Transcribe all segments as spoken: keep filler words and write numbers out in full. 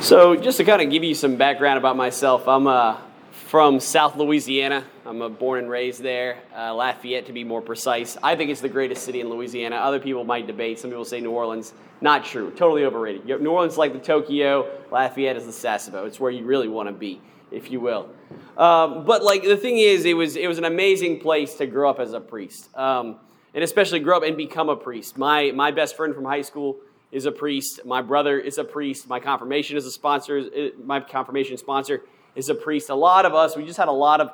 So just to kind of give you some background about myself, I'm uh, from South Louisiana. I'm uh, born and raised there, uh, Lafayette to be more precise. I think it's the greatest city in Louisiana. Other people might debate. Some people say New Orleans. Not true. Totally overrated. New Orleans is like the Tokyo. Lafayette is the Sasebo. It's where you really want to be, if you will. Um, but like the thing is, it was it was an amazing place to grow up as a priest, um, and especially grow up and become a priest. My my best friend from high school is a priest. My brother is a priest. My confirmation is a sponsor. My confirmation sponsor is a priest. A lot of us, we just had a lot of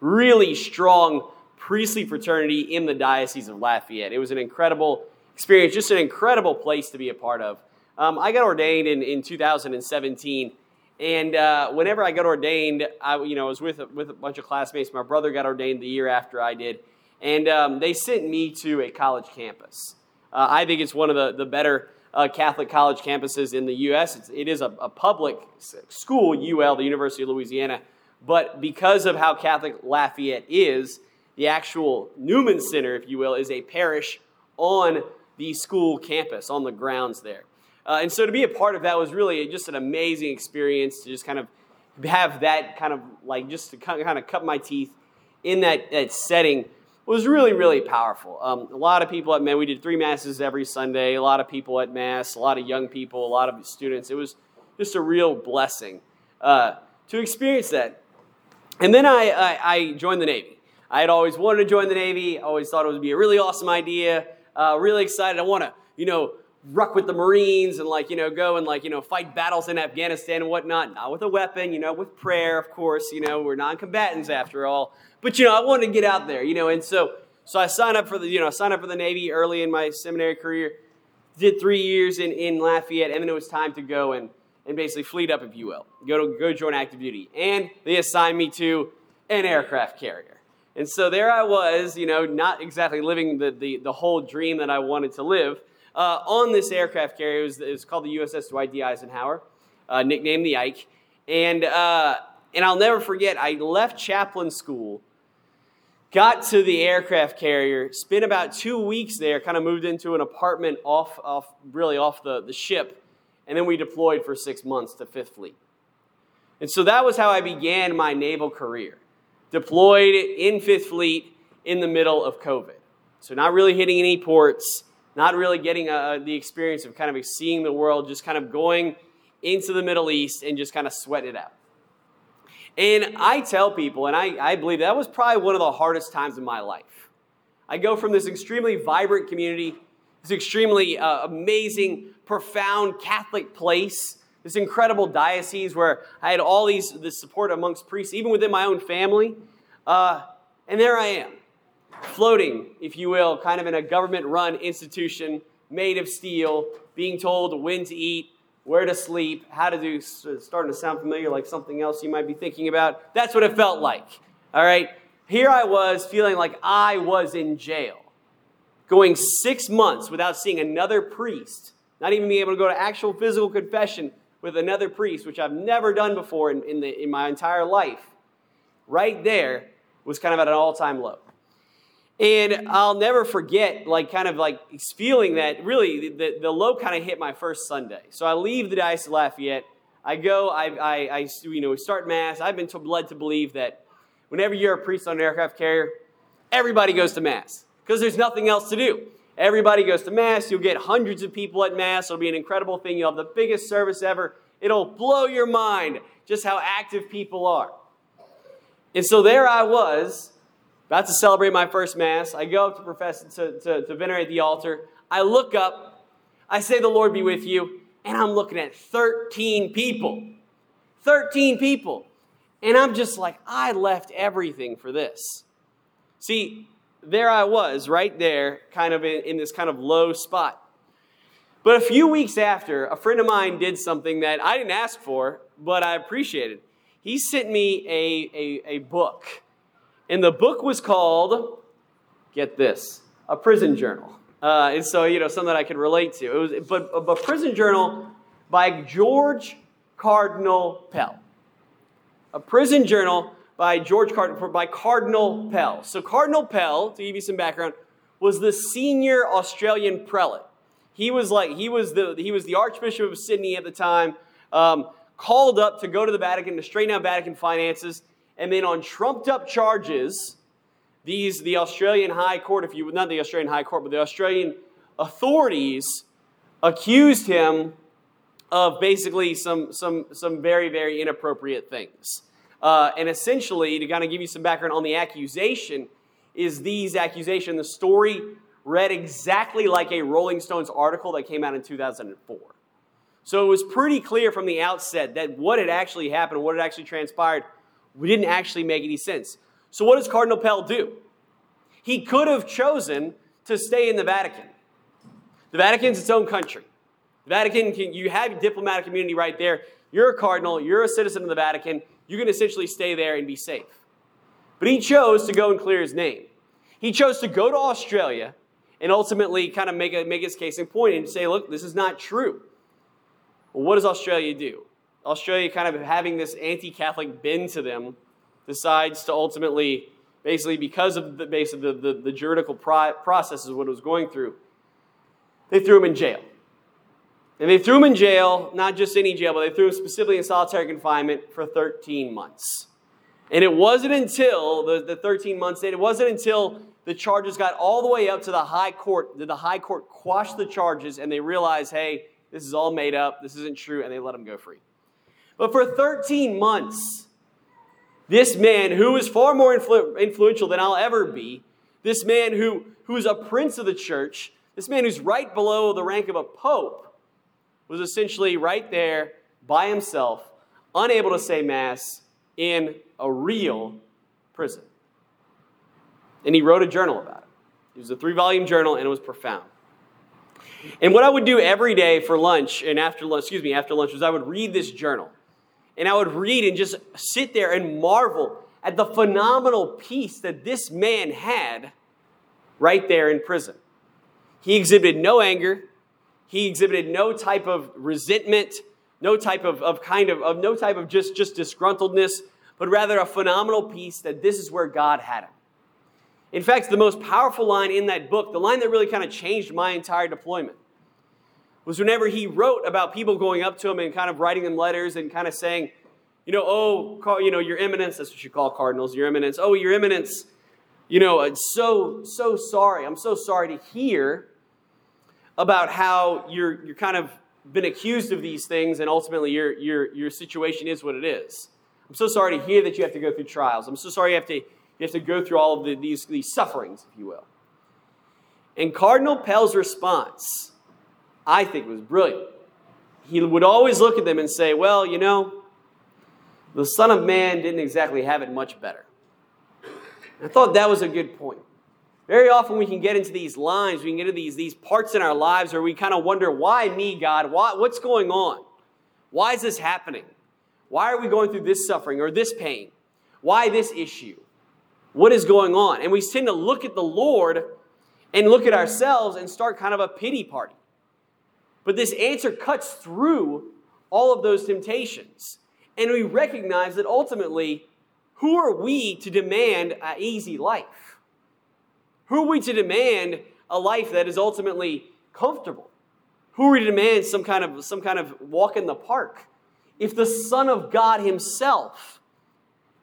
really strong priestly fraternity in the Diocese of Lafayette. It was an incredible experience, just an incredible place to be a part of. Um, I got ordained in, in two thousand seventeen. And uh, whenever I got ordained, I you know was with a, with a bunch of classmates. My brother got ordained the year after I did, and um, they sent me to a college campus. Uh, I think it's one of the the better uh, Catholic college campuses in the U S. It's, it is a, a public school, U L, the University of Louisiana, but because of how Catholic Lafayette is, the actual Newman Center, if you will, is a parish on the school campus, on the grounds there. Uh, and so to be a part of that was really just an amazing experience to just kind of have that kind of like just to kind of cut my teeth in that, that setting was really, really powerful. Um, a lot of people at Mass, we did three Masses every Sunday, a lot of people at Mass, a lot of young people, a lot of students. It was just a real blessing uh, to experience that. And then I, I, I joined the Navy. I had always wanted to join the Navy. I always thought it would be a really awesome idea, uh, really excited. I want to, you know, ruck with the Marines and like, you know, go and like, you know, fight battles in Afghanistan and whatnot, not with a weapon, you know, with prayer, of course, you know, we're non-combatants after all, but, you know, I wanted to get out there, you know, and so, so I signed up for the, you know, I signed up for the Navy early in my seminary career, did three years in, in Lafayette, and then it was time to go and, and basically fleet up, if you will, go to, go join active duty, and they assigned me to an aircraft carrier, and so there I was, you know, not exactly living the, the, the whole dream that I wanted to live. Uh, on this aircraft carrier, it was, it was called the U S S Dwight D. Eisenhower, uh, nicknamed the Ike. And uh, and I'll never forget, I left chaplain school, got to the aircraft carrier, spent about two weeks there, kind of moved into an apartment off, off really off the, the ship, and then we deployed for six months to Fifth Fleet. And so that was how I began my naval career, deployed in Fifth Fleet in the middle of COVID. So not really hitting any ports, not really getting uh, the experience of kind of seeing the world, just kind of going into the Middle East and just kind of sweating it out. And I tell people, and I, I believe that was probably one of the hardest times in my life. I go from this extremely vibrant community, this extremely uh, amazing, profound Catholic place, this incredible diocese where I had all these this support amongst priests, even within my own family, uh, and there I am. Floating, if you will, kind of in a government-run institution made of steel, being told when to eat, where to sleep, how to do, starting to sound familiar like something else you might be thinking about. That's what it felt like, all right? Here I was feeling like I was in jail, going six months without seeing another priest, not even being able to go to actual physical confession with another priest, which I've never done before in, in, the, in my entire life. Right there was kind of at an all-time low. And I'll never forget, like, kind of like feeling that really the, the low kind of hit my first Sunday. So I leave the Diocese of Lafayette. I go, I, I, I you know, we start Mass. I've been led to believe that whenever you're a priest on an aircraft carrier, everybody goes to Mass because there's nothing else to do. Everybody goes to Mass. You'll get hundreds of people at Mass. It'll be an incredible thing. You'll have the biggest service ever. It'll blow your mind just how active people are. And so there I was. About to celebrate my first Mass. I go up to profess to, to, to venerate the altar. I look up. I say, the Lord be with you. And I'm looking at thirteen people. thirteen people. And I'm just like, I left everything for this. See, there I was right there, kind of in, in this kind of low spot. But a few weeks after, a friend of mine did something that I didn't ask for, but I appreciated. He sent me a, a, a book. And the book was called, get this, A Prison Journal. Uh, and so, you know, something that I could relate to. It was, but a prison journal by George Cardinal Pell. A prison journal by George Card- by Cardinal Pell. So Cardinal Pell, to give you some background, was the senior Australian prelate. He was like he was the he was the Archbishop of Sydney at the time. Um, called up to go to the Vatican to straighten out Vatican finances, and then on trumped-up charges, these the Australian High Court, if you not the Australian High Court, but the Australian authorities accused him of basically some some some very very inappropriate things. Uh, and essentially, to kind of give you some background on the accusation, is these accusations, the story read exactly like a Rolling Stones article that came out in two thousand four. So it was pretty clear from the outset that what had actually happened, what had actually transpired, didn't actually make any sense. So what does Cardinal Pell do? He could have chosen to stay in the Vatican. The Vatican's its own country. The Vatican, can, you have diplomatic immunity right there. You're a cardinal. You're a citizen of the Vatican. You can essentially stay there and be safe. But he chose to go and clear his name. He chose to go to Australia and ultimately kind of make, a, make his case in point and say, look, this is not true. Well, what does Australia do? Australia, kind of having this anti-Catholic bend to them, decides to ultimately, basically because of the base of the, the, the juridical pro- process is what it was going through, they threw him in jail. And they threw him in jail, not just any jail, but they threw him specifically in solitary confinement for thirteen months. And it wasn't until the, the thirteen months, it wasn't until the charges got all the way up to the high court, did the high court quash the charges, and they realized, hey, this is all made up, this isn't true, and they let him go free. But for thirteen months, this man, who is far more influ- influential than I'll ever be, this man who, who is a prince of the church, this man who's right below the rank of a pope, was essentially right there by himself, unable to say mass, in a real prison. And he wrote a journal about it. It was a three-volume journal, and it was profound. And what I would do every day for lunch, and after lunch, excuse me, after lunch, was I would read this journal. And I would read and just sit there and marvel at the phenomenal peace that this man had right there in prison. He exhibited no anger. He exhibited no type of resentment, no type of, of kind of, of, no type of just, just disgruntledness, but rather a phenomenal peace that this is where God had him. In fact, the most powerful line in that book, the line that really kind of changed my entire deployment, was whenever he wrote about people going up to him and kind of writing them letters and kind of saying, you know, oh, you know, your eminence, that's what you call cardinals, your eminence, oh, your eminence, you know, it's so, so sorry, I'm so sorry to hear about how you're you're kind of been accused of these things, and ultimately your your your situation is what it is. I'm so sorry to hear that you have to go through trials. I'm so sorry you have to you have to go through all of the, these these sufferings, if you will. And Cardinal Pell's response, I think, was brilliant. He would always look at them and say, "Well, you know, the Son of Man didn't exactly have it much better." And I thought that was a good point. Very often we can get into these lines, we can get into these, these parts in our lives where we kind of wonder, why me, God? Why, what's going on? Why is this happening? Why are we going through this suffering or this pain? Why this issue? What is going on? And we tend to look at the Lord and look at ourselves and start kind of a pity party. But this answer cuts through all of those temptations. And we recognize that ultimately, who are we to demand an easy life? Who are we to demand a life that is ultimately comfortable? Who are we to demand some kind of, some kind of walk in the park? If the Son of God himself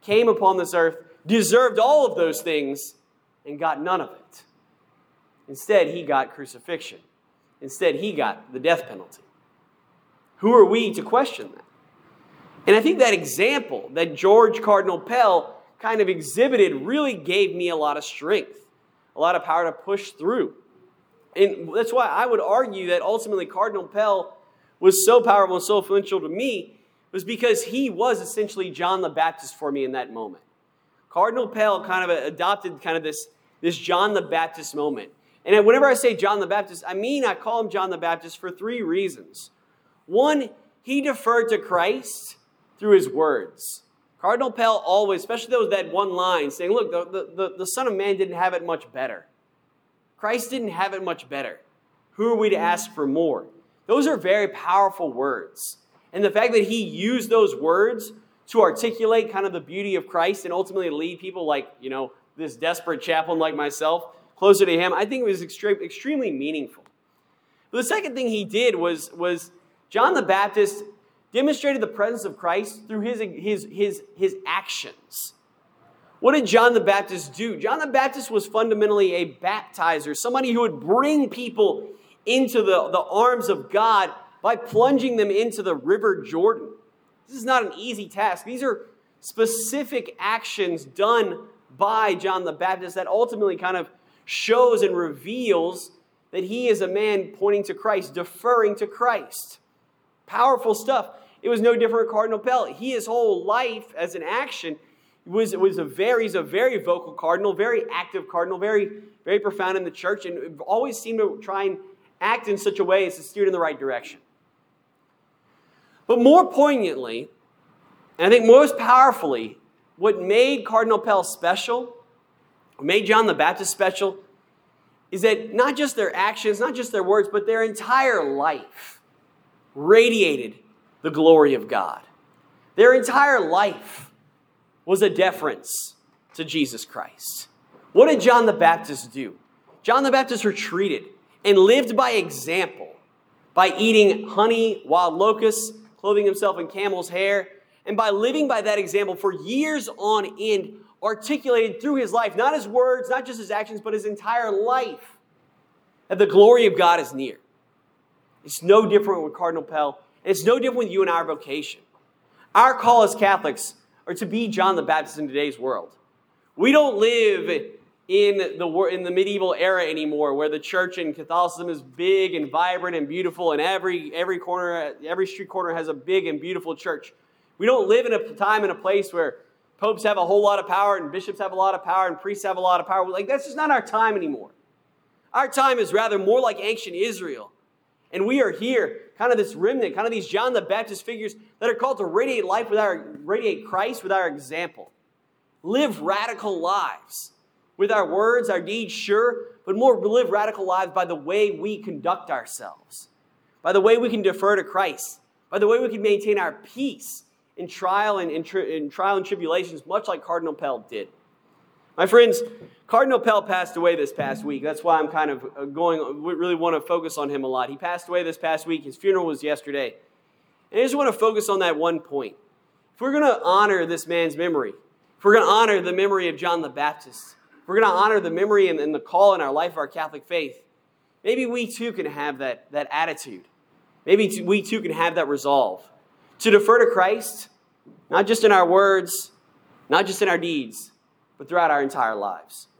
came upon this earth, deserved all of those things, and got none of it. Instead, he got crucifixion. Instead, he got the death penalty. Who are we to question that? And I think that example that George Cardinal Pell kind of exhibited really gave me a lot of strength, a lot of power to push through. And that's why I would argue that ultimately Cardinal Pell was so powerful and so influential to me, was because he was essentially John the Baptist for me in that moment. Cardinal Pell kind of adopted kind of this, this John the Baptist moment. And whenever I say John the Baptist, I mean I call him John the Baptist for three reasons. One, he deferred to Christ through his words. Cardinal Pell always, especially those that one line, saying, look, the, the, the Son of Man didn't have it much better. Christ didn't have it much better. Who are we to ask for more? Those are very powerful words. And the fact that he used those words to articulate kind of the beauty of Christ and ultimately lead people like, you know, this desperate chaplain like myself closer to him, I think it was extre- extremely meaningful. But the second thing he did was, was John the Baptist demonstrated the presence of Christ through his, his, his, his actions. What did John the Baptist do? John the Baptist was fundamentally a baptizer, somebody who would bring people into the, the arms of God by plunging them into the River Jordan. This is not an easy task. These are specific actions done by John the Baptist that ultimately kind of shows and reveals that he is a man pointing to Christ, deferring to Christ. Powerful stuff. It was no different with Cardinal Pell. He, his whole life as an action was was a very he's a very vocal cardinal, very active cardinal, very very profound in the church, and always seemed to try and act in such a way as to steer in the right direction. But more poignantly, and I think most powerfully, what made Cardinal Pell special, what made John the Baptist special, is that not just their actions, not just their words, but their entire life radiated the glory of God. Their entire life was a deference to Jesus Christ. What did John the Baptist do? John the Baptist retreated and lived by example by eating honey, wild locusts, clothing himself in camel's hair, and by living by that example for years on end, articulated through his life, not his words, not just his actions, but his entire life, that the glory of God is near. It's no different with Cardinal Pell, and it's no different with you and our vocation. Our call as Catholics are to be John the Baptist in today's world. We don't live in the in the medieval era anymore, where the church and Catholicism is big and vibrant and beautiful, and every every corner, every street corner has a big and beautiful church. We don't live in a time and a place where popes have a whole lot of power and bishops have a lot of power and priests have a lot of power. Like, that's just not our time anymore. Our time is rather more like ancient Israel. And we are here, kind of this remnant, kind of these John the Baptist figures that are called to radiate life with our, radiate Christ with our example. Live radical lives with our words, our deeds, sure, but more live radical lives by the way we conduct ourselves, by the way we can defer to Christ, by the way we can maintain our peace in trial and in, tri- in trial and tribulations, much like Cardinal Pell did. My friends, Cardinal Pell passed away this past week. That's why I'm kind of going, we really want to focus on him a lot. He passed away this past week. His funeral was yesterday. And I just want to focus on that one point. If we're going to honor this man's memory, if we're going to honor the memory of John the Baptist, if we're going to honor the memory and, and the call in our life of our Catholic faith, maybe we too can have that, that attitude. Maybe t- we too can have that resolve to defer to Christ, not just in our words, not just in our deeds, but throughout our entire lives.